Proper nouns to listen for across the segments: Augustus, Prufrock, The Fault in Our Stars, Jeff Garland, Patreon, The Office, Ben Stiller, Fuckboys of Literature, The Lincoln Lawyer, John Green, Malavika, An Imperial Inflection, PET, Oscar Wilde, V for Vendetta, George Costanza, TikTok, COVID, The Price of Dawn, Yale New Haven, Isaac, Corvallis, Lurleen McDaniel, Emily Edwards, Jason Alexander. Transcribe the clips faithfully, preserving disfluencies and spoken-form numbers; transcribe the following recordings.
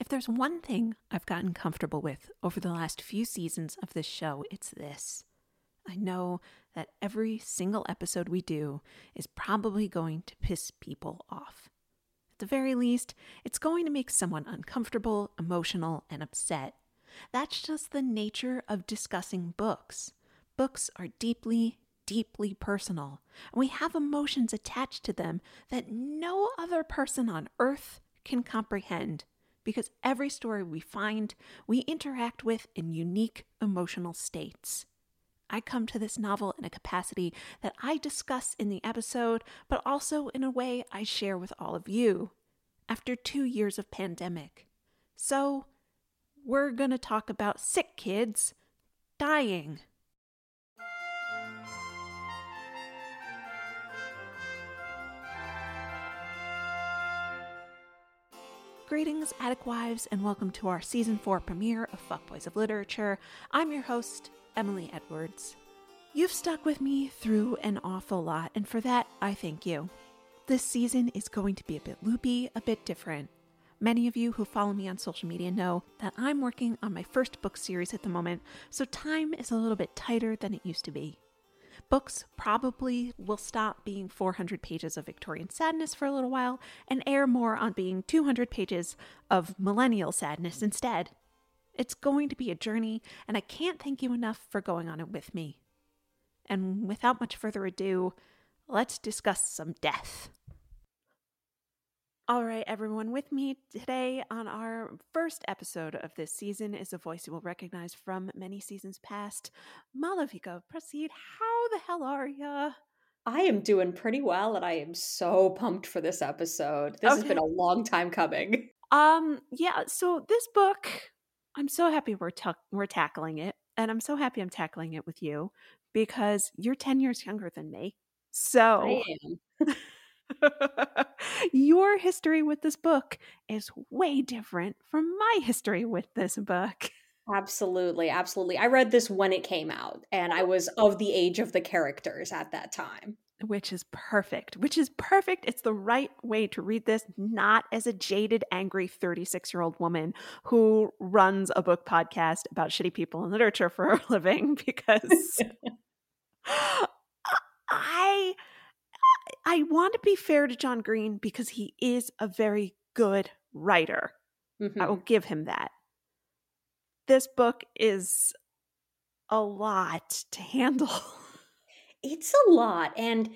If there's one thing I've gotten comfortable with over the last few seasons of this show, it's this. I know that every single episode we do is probably going to piss people off. At the very least, it's going to make someone uncomfortable, emotional, and upset. That's just the nature of discussing books. Books are deeply, deeply personal, and we have emotions attached to them that no other person on earth can comprehend. Because every story we find, we interact with in unique emotional states. I come to this novel in a capacity that I discuss in the episode, but also in a way I share with all of you after two years of pandemic. So, we're going to talk about sick kids dying. Greetings, Attic Wives, and welcome to our Season four premiere of Fuckboys of Literature. I'm your host, Emily Edwards. You've stuck with me through an awful lot, and for that, I thank you. This season is going to be a bit loopy, a bit different. Many of you who follow me on social media know that I'm working on my first book series at the moment, so time is a little bit tighter than it used to be. Books probably will stop being four hundred pages of Victorian sadness for a little while and err more on being two hundred pages of millennial sadness instead. It's going to be a journey, and I can't thank you enough for going on it with me. And without much further ado, let's discuss some death. All right, everyone, with me today on our first episode of this season is a voice you will recognize from many seasons past. Malavika, proceed. How the hell are ya? I am doing pretty well, and I am so pumped for this episode. This okay. has been a long time coming. Um, yeah, so this book, I'm so happy we're ta- we're tackling it, and I'm so happy I'm tackling it with you, because you're ten years younger than me. So I am. Your history with this book is way different from my history with this book. Absolutely, absolutely. I read this when it came out, and I was of the age of the characters at that time. Which is perfect. Which is perfect. It's the right way to read this, not as a jaded, angry thirty-six-year-old woman who runs a book podcast about shitty people in literature for a living, because I... I want to be fair to John Green because he is a very good writer. Mm-hmm. I will give him that. This book is a lot to handle. It's a lot. And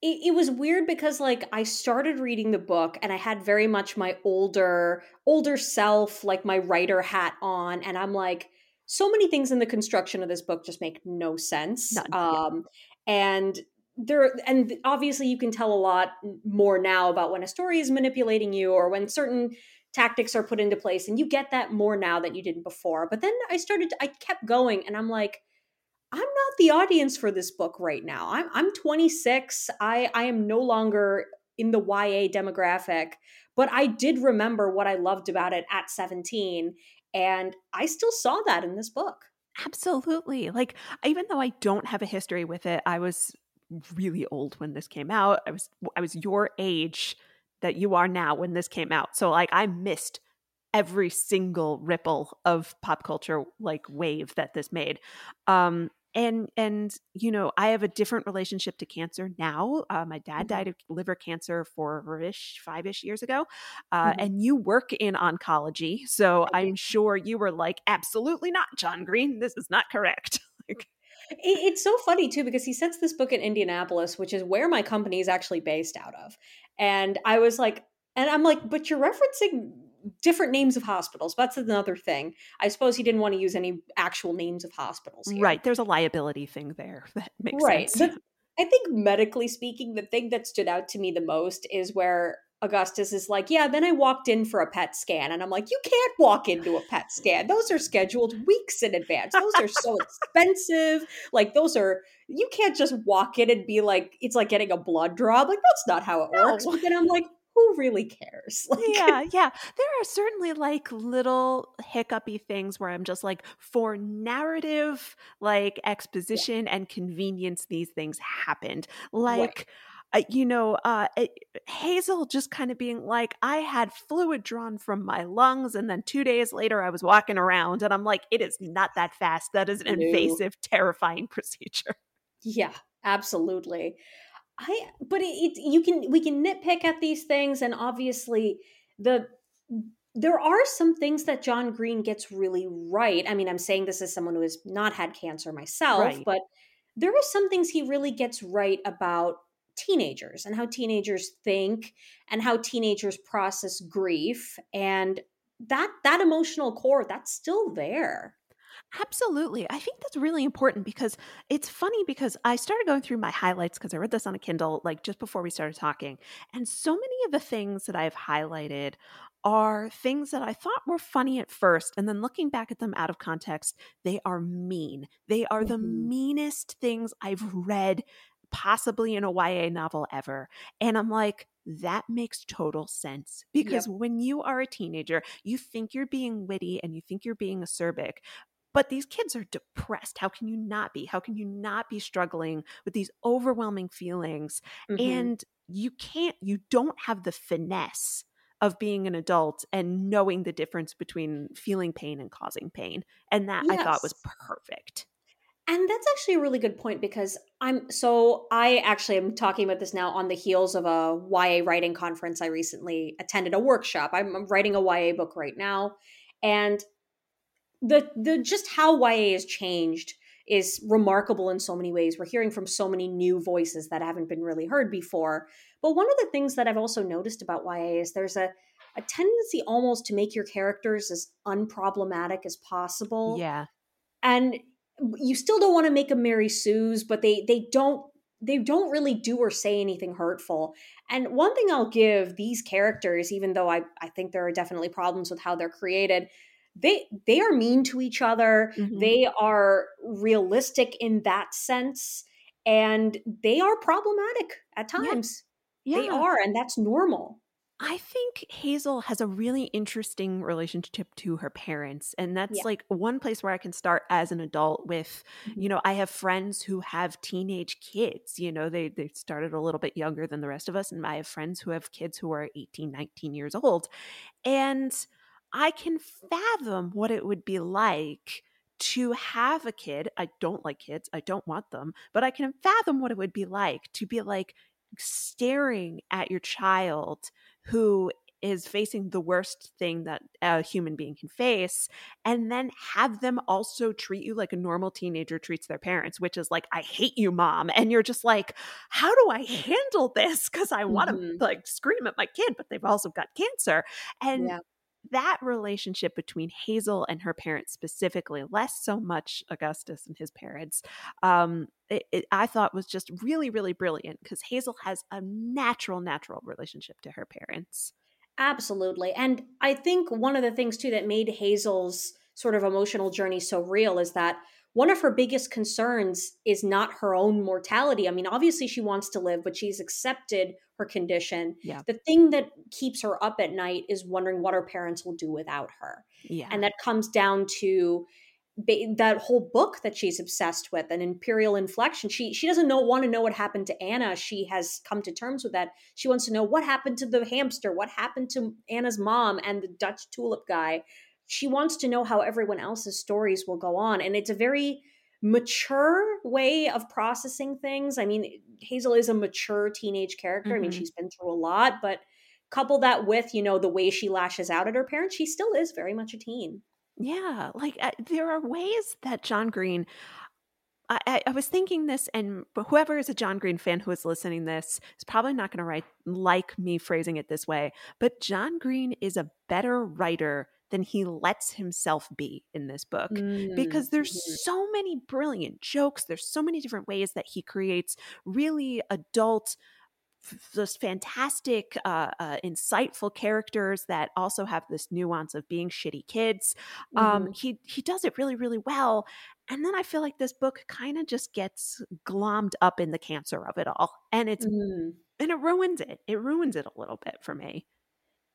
it, it was weird because like I started reading the book and I had very much my older, older self, like my writer hat on. And I'm like, so many things in the construction of this book just make no sense. None, um, yeah. And There and obviously you can tell a lot more now about when a story is manipulating you or when certain tactics are put into place, and you get that more now than you didn't before. But then I started, I kept going, and I'm like, I'm not the audience for this book right now. I'm I'm twenty-six. I I am no longer in the Y A demographic, but I did remember what I loved about it at seventeen, and I still saw that in this book. Absolutely. Like even though I don't have a history with it, I was really old when this came out. I was I was your age that you are now when this came out. So like I missed every single ripple of pop culture like wave that this made. Um and and you know, I have a different relationship to cancer now. Uh, my dad died of liver cancer four-ish, five-ish years ago. Uh mm-hmm. And you work in oncology, so I'm sure you were like, absolutely not, John Green. This is not correct. like It's so funny, too, because he sets this book in Indianapolis, which is where my company is actually based out of. And I was like, and I'm like, but you're referencing different names of hospitals. That's another thing. I suppose he didn't want to use any actual names of hospitals here. Right. There's a liability thing there. That makes right. sense. But I think medically speaking, the thing that stood out to me the most is where Augustus is like, yeah, then I walked in for a PET scan. And I'm like, you can't walk into a PET scan. Those are scheduled weeks in advance. Those are so expensive. Like those are, you can't just walk in and be like, it's like getting a blood draw. Like that's not how it no. works. But then I'm like, who really cares? Like, yeah, yeah. There are certainly like little hiccupy things where I'm just like, for narrative, like exposition yeah. and convenience, these things happened. Like, right. Uh, you know, uh, it, Hazel just kind of being like, I had fluid drawn from my lungs. And then two days later, I was walking around and I'm like, it is not that fast. That is an no. invasive, terrifying procedure. Yeah, absolutely. I, but it, it, you can, we can nitpick at these things. And obviously the, there are some things that John Green gets really right. I mean, I'm saying this as someone who has not had cancer myself, right. but there are some things he really gets right about teenagers and how teenagers think and how teenagers process grief, and that that emotional core that's still there. Absolutely. I think that's really important because it's funny because I started going through my highlights because I read this on a Kindle like just before we started talking, and so many of the things that I've highlighted are things that I thought were funny at first, and then looking back at them out of context, they are mean. They are the meanest things I've read possibly in a Y A novel ever. And I'm like, that makes total sense because yep. when you are a teenager, you think you're being witty and you think you're being acerbic, but these kids are depressed. How can you not be? How can you not be struggling with these overwhelming feelings? Mm-hmm. And you can't, you don't have the finesse of being an adult and knowing the difference between feeling pain and causing pain. And that yes. I thought was perfect. And that's actually a really good point because I'm so I actually am talking about this now on the heels of a Y A writing conference I recently attended, a workshop. I'm, I'm writing a Y A book right now. And the the just how Y A has changed is remarkable in so many ways. We're hearing from so many new voices that haven't been really heard before. But one of the things that I've also noticed about Y A is there's a a tendency almost to make your characters as unproblematic as possible. Yeah. And you still don't want to make them Mary Sue's, but they they don't they don't really do or say anything hurtful. And one thing I'll give these characters, even though I, I think there are definitely problems with how they're created, they they are mean to each other. Mm-hmm. They are realistic in that sense, and they are problematic at times. Yeah. Yeah. They are, and that's normal. I think Hazel has a really interesting relationship to her parents. And that's yeah. like one place where I can start as an adult with, you know, I have friends who have teenage kids, you know, they they started a little bit younger than the rest of us. And I have friends who have kids who are eighteen, nineteen years old. And I can fathom what it would be like to have a kid. I don't like kids. I don't want them. But I can fathom what it would be like to be like staring at your child who is facing the worst thing that a human being can face, and then have them also treat you like a normal teenager treats their parents, which is like, I hate you, mom. And you're just like, how do I handle this? Because I want to mm-hmm. like scream at my kid, but they've also got cancer. And yeah. that relationship between Hazel and her parents specifically, less so much Augustus and his parents, um, it, it, I thought was just really, really brilliant because Hazel has a natural, natural relationship to her parents. Absolutely. And I think one of the things too that made Hazel's sort of emotional journey so real is that one of her biggest concerns is not her own mortality. I mean, obviously she wants to live, but she's accepted her condition. Yeah. The thing that keeps her up at night is wondering what her parents will do without her. Yeah. And that comes down to that whole book that she's obsessed with, An Imperial Inflection. She she doesn't know, want to know what happened to Anna. She has come to terms with that. She wants to know what happened to the hamster, what happened to Anna's mom and the Dutch tulip guy. She wants to know how everyone else's stories will go on. And it's a very mature way of processing things. I mean, Hazel is a mature teenage character. Mm-hmm. I mean, she's been through a lot, but couple that with, you know, the way she lashes out at her parents, she still is very much a teen. Yeah. Like uh, there are ways that John Green, I, I was thinking this, and whoever is a John Green fan who is listening this is probably not going to write like me phrasing it this way, but John Green is a better writer than he lets himself be in this book mm. because there's mm-hmm. so many brilliant jokes. There's so many different ways that he creates really adult f- just fantastic, uh, uh, insightful characters that also have this nuance of being shitty kids. Um, mm. He he does it really, really well. And then I feel like this book kind of just gets glommed up in the cancer of it all. And it's mm. and it ruins it. It ruins it a little bit for me.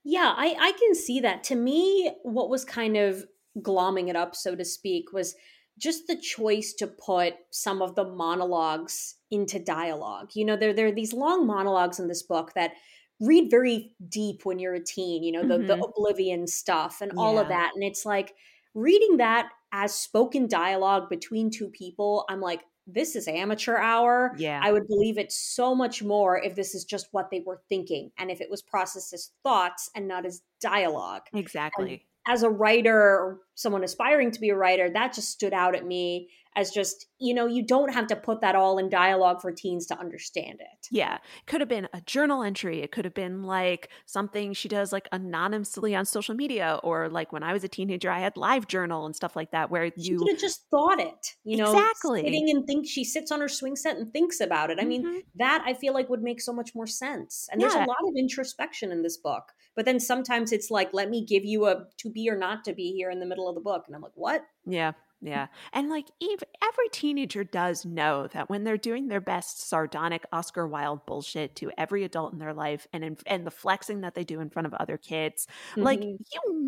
Yeah, I, I can see that. To me, what was kind of glomming it up, so to speak, was just the choice to put some of the monologues into dialogue. You know, there, there are these long monologues in this book that read very deep when you're a teen, you know, the, mm-hmm. the Oblivion stuff and all yeah. of that. And it's like reading that as spoken dialogue between two people, I'm like, this is amateur hour. Yeah. I would believe it so much more if this is just what they were thinking and if it was processed as thoughts and not as dialogue. Exactly. And as a writer or someone aspiring to be a writer, that just stood out at me as just, you know, you don't have to put that all in dialogue for teens to understand it. Yeah. It could have been a journal entry. It could have been like something she does like anonymously on social media, or like when I was a teenager, I had live journal and stuff like that where you she could have just thought it, you know, exactly. sitting and think she sits on her swing set and thinks about it. I mm-hmm. mean, that I feel like would make so much more sense. And yeah. there's a lot of introspection in this book, but then sometimes it's like, let me give you a to be or not to be here in the middle of the book. And I'm like, what? Yeah. Yeah. And like even, every teenager does know that when they're doing their best sardonic Oscar Wilde bullshit to every adult in their life and in, and the flexing that they do in front of other kids, mm-hmm. like, you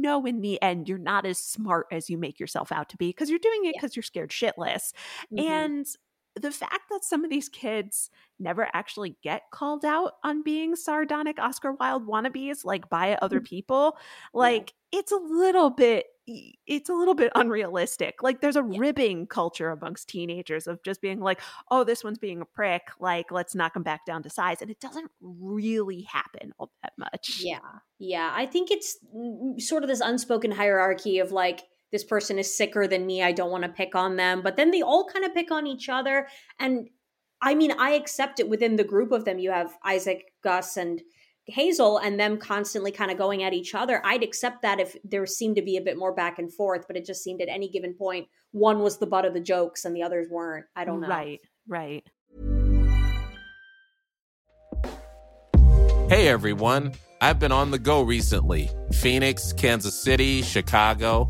know, in the end, you're not as smart as you make yourself out to be because you're doing it because yeah. you're scared shitless. Mm-hmm. And the fact that some of these kids never actually get called out on being sardonic Oscar Wilde wannabes, like by other people, like yeah. it's a little bit it's a little bit unrealistic. Like there's a yeah. ribbing culture amongst teenagers of just being like, oh, this one's being a prick. Like, let's knock him back down to size. And it doesn't really happen all that much. Yeah. Yeah. I think it's sort of this unspoken hierarchy of like, this person is sicker than me. I don't want to pick on them. But then they all kind of pick on each other. And I mean, I accept it within the group of them. You have Isaac, Gus, and Hazel, and them constantly kind of going at each other. I'd accept that if there seemed to be a bit more back and forth, but it just seemed at any given point, one was the butt of the jokes and the others weren't. I don't know. Right, right. Hey, everyone. I've been on the go recently. Phoenix, Kansas City, Chicago.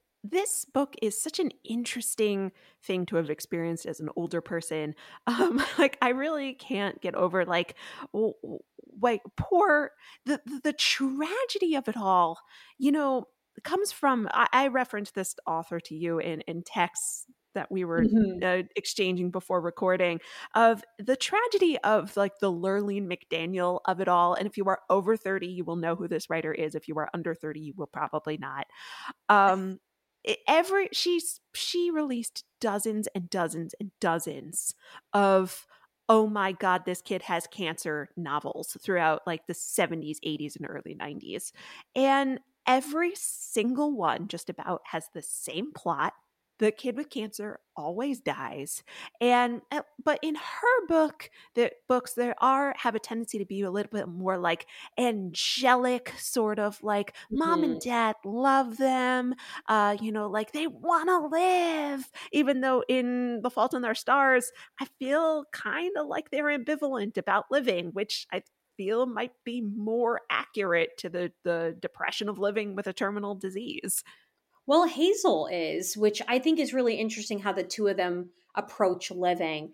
this book is such an interesting thing to have experienced as an older person. Um, like, I really can't get over, like, w- w- like poor the the tragedy of it all, you know, comes from I, I referenced this author to you in in texts that we were mm-hmm. uh, exchanging before recording, of the tragedy of like the Lurleen McDaniel of it all. And if you are over thirty, you will know who this writer is. If you are under thirty, you will probably not. Um, every she's she released dozens and dozens and dozens of, oh my God, this kid has cancer novels throughout like the seventies, eighties, and early nineties. And every single one just about has the same plot. The kid with cancer always dies. And but in her book, the books there are have a tendency to be a little bit more like angelic, sort of like mom mm-hmm. and dad love them, uh, you know, like they want to live. Even though in The Fault in Our Stars, I feel kind of like they're ambivalent about living, which I feel might be more accurate to the the depression of living with a terminal disease. Well, Hazel is, which I think is really interesting how the two of them approach living.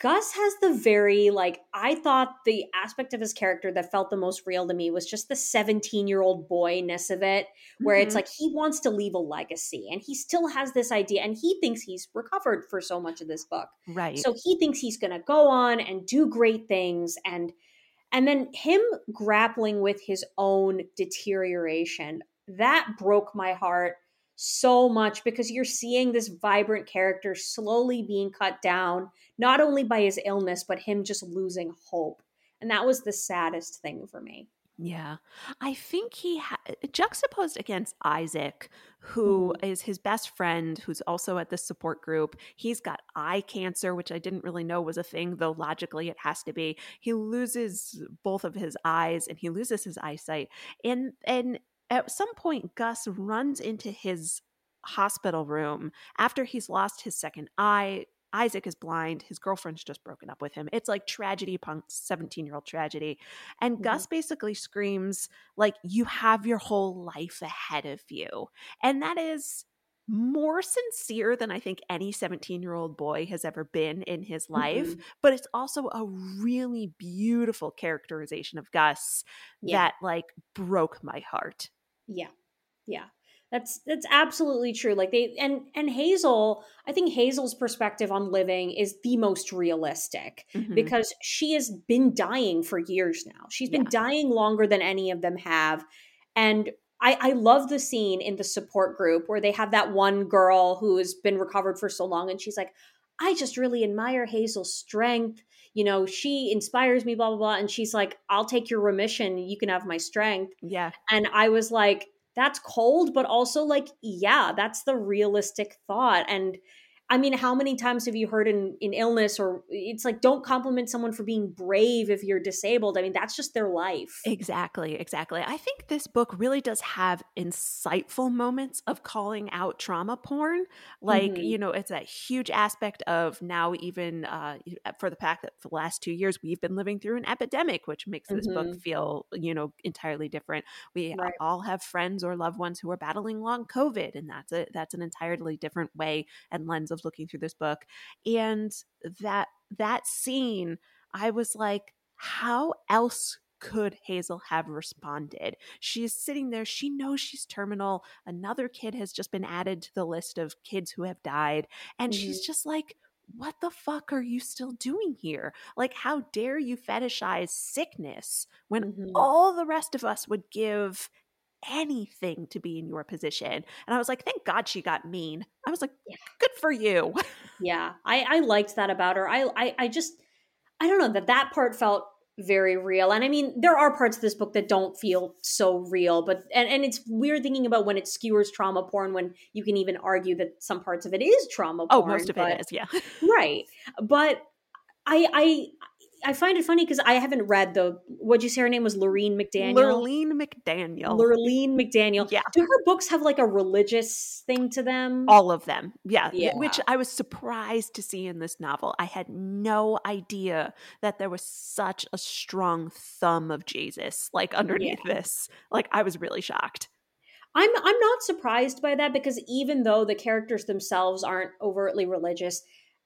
Gus has the very, like, I thought the aspect of his character that felt the most real to me was just the seventeen-year-old boy-ness of it, where mm-hmm. it's like he wants to leave a legacy, and he still has this idea, and he thinks he's recovered for so much of this book. Right. So he thinks he's going to go on and do great things, and and then him grappling with his own deterioration, that broke my heart so much, because you're seeing this vibrant character slowly being cut down, not only by his illness, but him just losing hope. And that was the saddest thing for me. Yeah. I think he ha- juxtaposed against Isaac, who mm-hmm. is his best friend, who's also at this support group. He's got eye cancer, which I didn't really know was a thing, though logically it has to be. He loses both of his eyes, and he loses his eyesight. And, and, at some point, Gus runs into his hospital room after he's lost his second eye. Isaac is blind. His girlfriend's just broken up with him. It's like tragedy upon seventeen-year-old tragedy. And mm-hmm. Gus basically screams, like, you have your whole life ahead of you. And that is more sincere than I think any seventeen-year-old boy has ever been in his life. Mm-hmm. But it's also a really beautiful characterization of Gus yeah. that, like, broke my heart. Yeah. Yeah. That's, that's absolutely true. Like they, and, and Hazel, I think Hazel's perspective on living is the most realistic mm-hmm. because she has been dying for years now. She's been yeah. dying longer than any of them have. And I, I love the scene in the support group where they have that one girl who has been recovered for so long. And she's like, I just really admire Hazel's strength. You know, she inspires me, blah, blah, blah. And she's like, I'll take your remission. You can have my strength. Yeah. And I was like, that's cold, but also like, yeah, that's the realistic thought. And I mean, how many times have you heard in, in illness, or it's like, don't compliment someone for being brave if you're disabled. I mean, that's just their life. Exactly, exactly. I think this book really does have insightful moments of calling out trauma porn. Like, mm-hmm. you know, it's that huge aspect of now even uh, for the fact that for the last two years, we've been living through an epidemic, which makes mm-hmm. this book feel, you know, entirely different. We right. all have friends or loved ones who are battling long COVID, and that's a, that's an entirely different way and lens of looking through this book. And that that scene, I was like, how else could Hazel have responded? She is sitting there. She knows she's terminal. Another kid has just been added to the list of kids who have died. And mm-hmm. she's just like, what the fuck are you still doing here? Like, how dare you fetishize sickness when mm-hmm. all the rest of us would give anything to be in your position. And I was like, thank God she got mean. I was like, yeah. good for you. Yeah. I, I liked that about her. I, I, I just, I don't know that that part felt very real. And I mean, there are parts of this book that don't feel so real, but, and, and it's weird thinking about when it skewers trauma porn, when you can even argue that some parts of it is trauma oh, porn. Oh, most of but, it is. Yeah. Right. But I, I, I find it funny because I haven't read the, what'd you say her name was? Lurleen McDaniel? Lurleen McDaniel. Lurleen McDaniel. Yeah. Do her books have like a religious thing to them? All of them. Yeah. yeah. Which I was surprised to see in this novel. I had no idea that there was such a strong thumb of Jesus like underneath yeah. this. Like I was really shocked. I'm I'm not surprised by that because even though the characters themselves aren't overtly religious,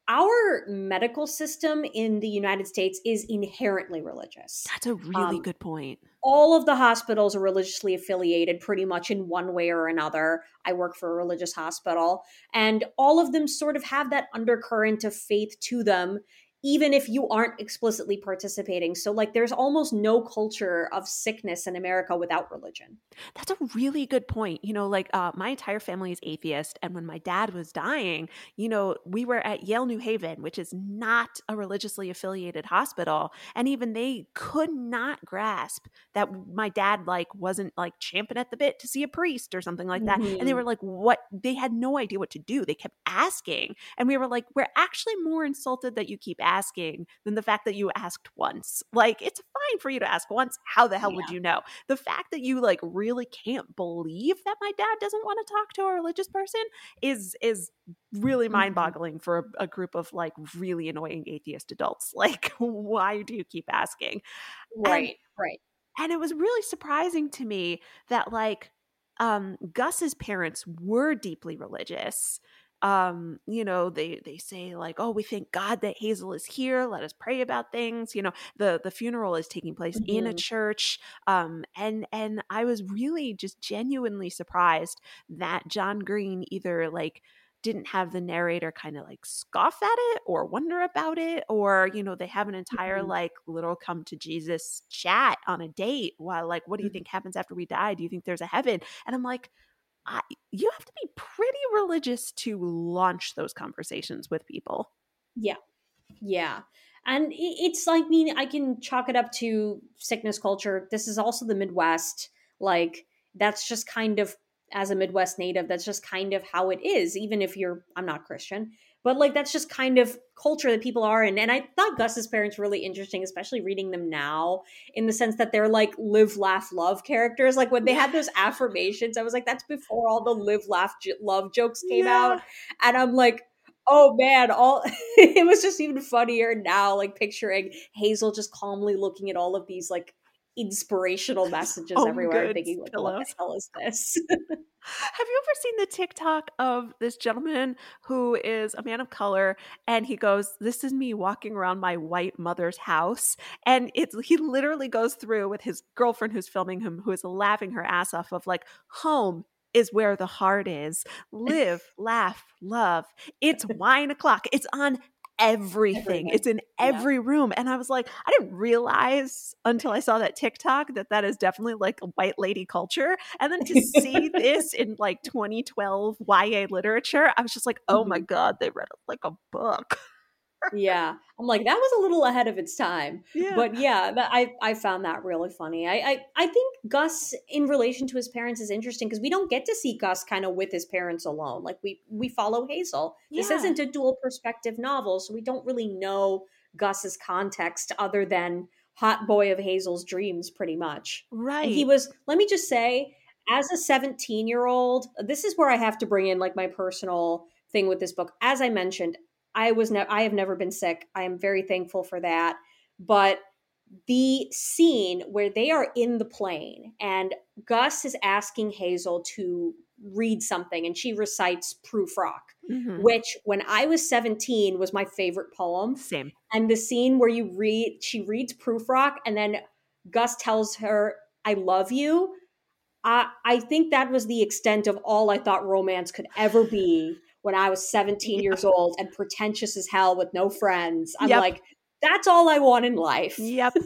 our medical system in the United States is inherently religious. That's a really um, good point. All of the hospitals are religiously affiliated pretty much in one way or another. I work for a religious hospital, and all of them sort of have that undercurrent of faith to them, even if you aren't explicitly participating. So like there's almost no culture of sickness in America without religion. That's a really good point. You know, like uh, my entire family is atheist. And when my dad was dying, you know, we were at Yale New Haven, which is not a religiously affiliated hospital. And even they could not grasp that my dad like wasn't like champing at the bit to see a priest or something like that. Mm-hmm. And they were like, what? They had no idea what to do. They kept asking. And we were like, we're actually more insulted that you keep asking. asking than the fact that you asked once. Like, it's fine for you to ask once. How the hell yeah. would you know? The fact that you like really can't believe that my dad doesn't want to talk to a religious person is is really mm-hmm. mind-boggling for a, a group of like really annoying atheist adults. Like, why do you keep asking? Right, and, right. And it was really surprising to me that like um, Gus's parents were deeply religious. um, you know, they, they say like, oh, we thank God that Hazel is here. Let us pray about things. You know, the, the funeral is taking place mm-hmm. in a church. Um, and, and I was really just genuinely surprised that John Green either like didn't have the narrator kind of like scoff at it or wonder about it, or, you know, they have an entire mm-hmm. like little come to Jesus chat on a date while like, what do you think happens after we die? Do you think there's a heaven? And I'm like, I, you have to be pretty religious to launch those conversations with people. Yeah. Yeah. And it's like, I mean, I can chalk it up to sickness culture. This is also the Midwest. Like, that's just kind of, as a Midwest native, that's just kind of how it is, even if you're, I'm not Christian, but like, that's just kind of culture that people are in. And I thought Gus's parents were really interesting, especially reading them now, in the sense that they're like live, laugh, love characters. Like when they had those affirmations, I was like, that's before all the live, laugh, j- love jokes came yeah. out. And I'm like, oh man, all it was just even funnier now, like picturing Hazel just calmly looking at all of these like inspirational messages oh, everywhere good. Thinking like, what the hell is this? Have you ever seen the TikTok of this gentleman who is a man of color, and he goes, this is me walking around my white mother's house, and it's he literally goes through with his girlfriend who's filming him, who is laughing her ass off, of like, home is where the heart is, live, laugh, love, it's wine o'clock, it's on everything. It's in every yeah. room. And I was like, I didn't realize until I saw that TikTok that that is definitely like a white lady culture. And then to see this in like twenty twelve Y A literature, I was just like, oh my God, they read it like a book. Yeah. I'm like, that was a little ahead of its time. Yeah. But yeah, I, I found that really funny. I, I, I think Gus in relation to his parents is interesting because we don't get to see Gus kind of with his parents alone. Like we, we follow Hazel. Yeah. This isn't a dual perspective novel, so we don't really know Gus's context other than hot boy of Hazel's dreams, pretty much. Right. And he was, let me just say, as a seventeen year old, this is where I have to bring in like my personal thing with this book. As I mentioned, I was ne- I have never been sick. I am very thankful for that. But the scene where they are in the plane and Gus is asking Hazel to read something and she recites Prufrock, mm-hmm. which when I was seventeen was my favorite poem. Same. And the scene where you read, she reads Prufrock and then Gus tells her, I love you. I, I think that was the extent of all I thought romance could ever be. When I was seventeen years old and pretentious as hell with no friends. I'm yep. like, that's all I want in life. Yep.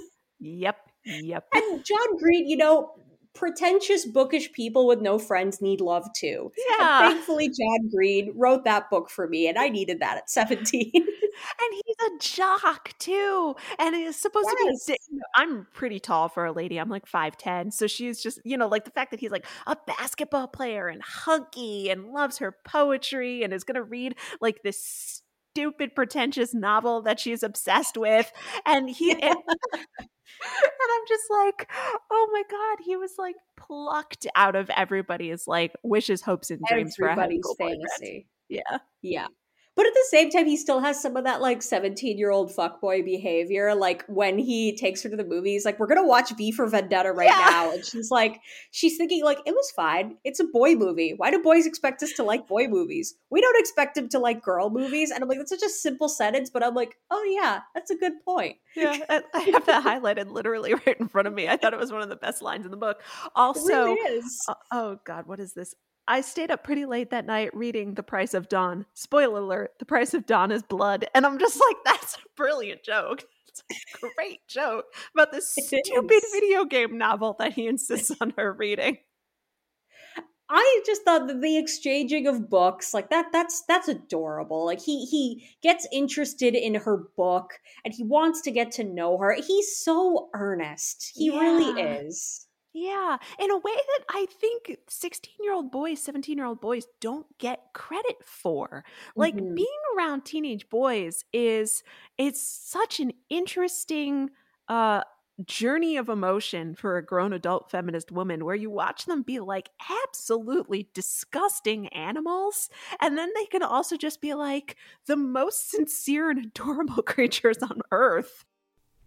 Yep. Yep. And John Green, you know, pretentious bookish people with no friends need love too. Yeah. And thankfully, John Green wrote that book for me and I needed that at seventeen. And he's a jock too. And it's supposed yes. to be, you know, I'm pretty tall for a lady. I'm like five ten. So she's just, you know, like the fact that he's like a basketball player and hunky and loves her poetry and is going to read like this stupid pretentious novel that she's obsessed with. And he... and- And I'm just like, oh my God, he was like plucked out of everybody's like wishes, hopes, and dreams for a high school fantasy. Yeah. Yeah. But at the same time, he still has some of that like seventeen-year-old fuckboy behavior. Like when he takes her to the movies, like, we're going to watch V for Vendetta right yeah. now. And she's like, she's thinking like, it was fine. It's a boy movie. Why do boys expect us to like boy movies? We don't expect them to like girl movies. And I'm like, that's such a simple sentence. But I'm like, oh yeah, that's a good point. Yeah, I have that highlighted literally right in front of me. I thought it was one of the best lines in the book. Also, it really is. Uh, oh God, what is this? I stayed up pretty late that night reading The Price of Dawn. Spoiler alert, The Price of Dawn is blood. And I'm just like, that's a brilliant joke. It's a great joke about this stupid video game novel that he insists on her reading. I just thought that the exchanging of books, like that, that's that's adorable. Like he he gets interested in her book and he wants to get to know her. He's so earnest. He yeah. really is. Yeah, in a way that I think sixteen-year-old boys, seventeen-year-old boys don't get credit for. Like mm-hmm. being around teenage boys is it's such an interesting uh, journey of emotion for a grown adult feminist woman, where you watch them be like absolutely disgusting animals, and then they can also just be like the most sincere and adorable creatures on earth.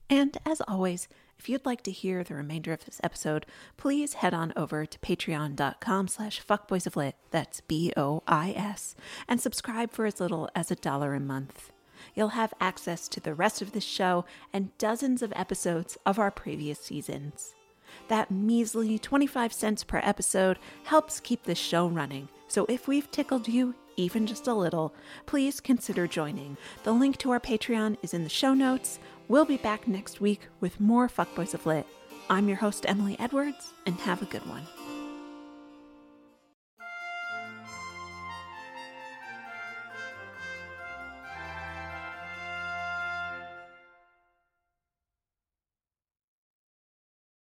And as always, If you'd like to hear the remainder of this episode, please head on over to patreon.com slash fuckboysoflit, that's B O I S, and subscribe for as little as a dollar a month. You'll have access to the rest of this show and dozens of episodes of our previous seasons. That measly twenty-five cents per episode helps keep this show running, so if we've tickled you even just a little, please consider joining. The link to our Patreon is in the show notes. We'll be back next week with more Fuckboys of Lit. I'm your host, Emily Edwards, and have a good one.